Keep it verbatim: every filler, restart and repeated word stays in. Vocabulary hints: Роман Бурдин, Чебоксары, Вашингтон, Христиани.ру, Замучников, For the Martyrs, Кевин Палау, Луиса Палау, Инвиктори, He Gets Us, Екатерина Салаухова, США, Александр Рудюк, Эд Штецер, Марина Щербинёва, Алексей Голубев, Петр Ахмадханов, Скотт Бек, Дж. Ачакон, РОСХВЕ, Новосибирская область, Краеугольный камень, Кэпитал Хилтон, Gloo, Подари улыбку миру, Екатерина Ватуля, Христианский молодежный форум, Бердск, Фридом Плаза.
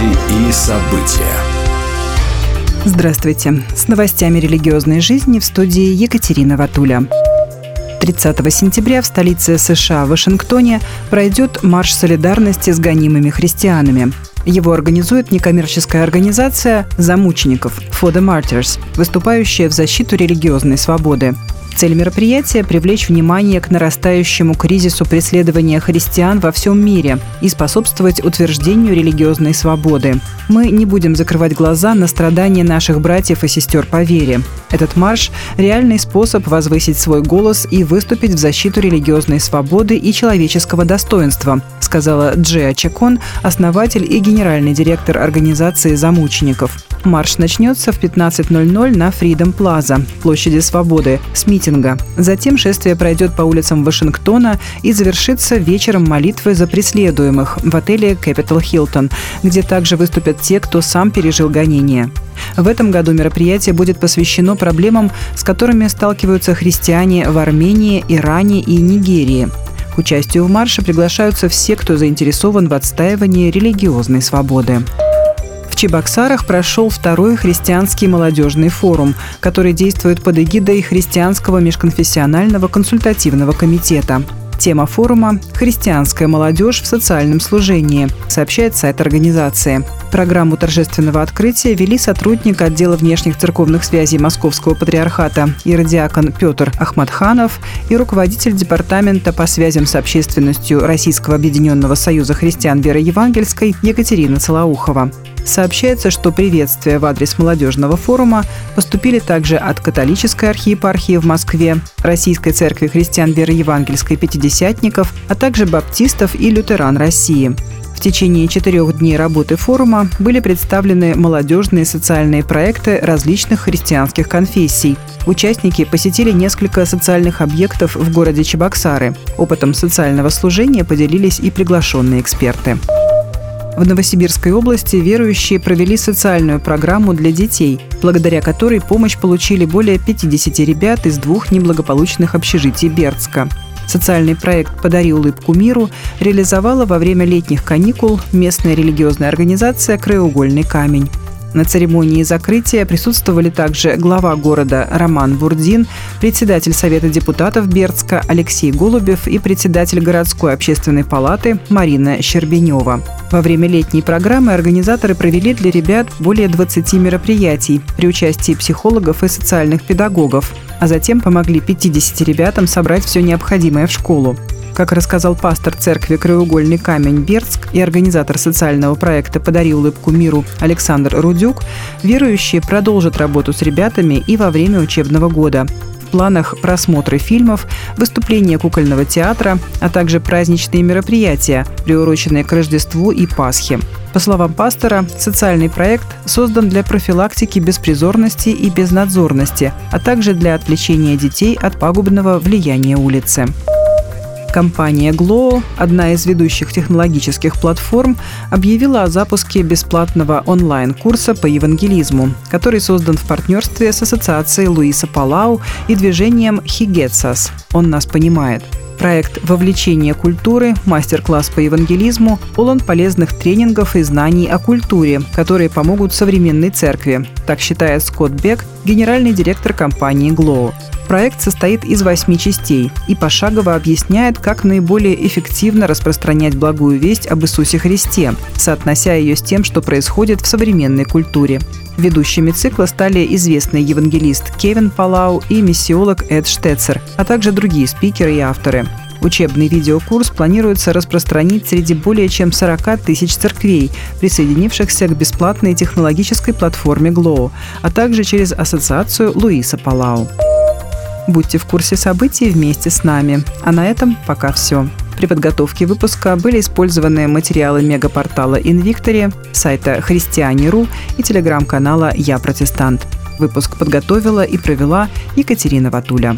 Новости и события. Здравствуйте. С новостями религиозной жизни в студии Екатерина Ватуля. тридцатого сентября в столице США, Вашингтоне, пройдет марш солидарности с гонимыми христианами. Его организует некоммерческая организация «Замучников» For the Martyrs, выступающая в защиту религиозной свободы. Цель мероприятия – привлечь внимание к нарастающему кризису преследования христиан во всем мире и способствовать утверждению религиозной свободы. Мы не будем закрывать глаза на страдания наших братьев и сестер по вере. Этот марш – реальный способ возвысить свой голос и выступить в защиту религиозной свободы и человеческого достоинства, сказала Дж. Ачакон, основатель и генеральный директор организации «Замучников». Марш начнется в пятнадцать ноль-ноль на Фридом Плаза, площади Свободы, с митинга. Затем шествие пройдет по улицам Вашингтона и завершится вечером молитвы за преследуемых в отеле «Кэпитал Хилтон», где также выступят те, кто сам пережил гонения. В этом году мероприятие будет посвящено проблемам, с которыми сталкиваются христиане в Армении, Иране и Нигерии. К участию в марше приглашаются все, кто заинтересован в отстаивании религиозной свободы. В Чебоксарах прошел второй Христианский молодежный форум, который действует под эгидой Христианского межконфессионального консультативного комитета. Тема форума – «Христианская молодежь в социальном служении», сообщает сайт организации. Программу торжественного открытия вели сотрудник отдела внешних церковных связей Московского патриархата иродиакон Петр Ахмадханов и руководитель департамента по связям с общественностью Российского объединенного союза христиан веры евангельской Екатерина Салаухова. Сообщается, что приветствия в адрес молодежного форума поступили также от католической архиепархии в Москве, Российской церкви христиан веры евангельской пятидесятников, а также баптистов и лютеран России. В течение четырех дней работы форума были представлены молодежные социальные проекты различных христианских конфессий. Участники посетили несколько социальных объектов в городе Чебоксары. Опытом социального служения поделились и приглашенные эксперты. В Новосибирской области верующие провели социальную программу для детей, благодаря которой помощь получили более пятидесяти ребят из двух неблагополучных общежитий Бердска. Социальный проект «Подари улыбку миру» реализовала во время летних каникул местная религиозная организация «Краеугольный камень». На церемонии закрытия присутствовали также глава города Роман Бурдин, председатель Совета депутатов Бердска Алексей Голубев и председатель городской общественной палаты Марина Щербинёва. Во время летней программы организаторы провели для ребят более двадцати мероприятий при участии психологов и социальных педагогов, а затем помогли пятидесяти ребятам собрать все необходимое в школу. Как рассказал пастор церкви «Краеугольный камень» Бердск и организатор социального проекта «Подари улыбку миру» Александр Рудюк, верующие продолжат работу с ребятами и во время учебного года. В планах просмотры фильмов, выступления кукольного театра, а также праздничные мероприятия, приуроченные к Рождеству и Пасхе. По словам пастора, социальный проект создан для профилактики беспризорности и безнадзорности, а также для отвлечения детей от пагубного влияния улицы. Компания Gloo, одна из ведущих технологических платформ, объявила о запуске бесплатного онлайн-курса по евангелизму, который создан в партнерстве с ассоциацией Луиса Палау и движением He Gets Us «Он нас понимает». Проект «Вовлечение культуры», мастер-класс по евангелизму, полон полезных тренингов и знаний о культуре, которые помогут современной церкви, так считает Скотт Бек, генеральный директор компании Gloo. Проект состоит из восьми частей и пошагово объясняет, как наиболее эффективно распространять благую весть об Иисусе Христе, соотнося ее с тем, что происходит в современной культуре. Ведущими цикла стали известный евангелист Кевин Палау и миссиолог Эд Штецер, а также другие спикеры и авторы. Учебный видеокурс планируется распространить среди более чем сорока тысяч церквей, присоединившихся к бесплатной технологической платформе Gloo, а также через ассоциацию Луиса Палау. Будьте в курсе событий вместе с нами. А на этом пока все. При подготовке выпуска были использованы материалы мегапортала «Инвиктори», сайта «Христиани.ру» и телеграм-канала «Я протестант». Выпуск подготовила и провела Екатерина Ватуля.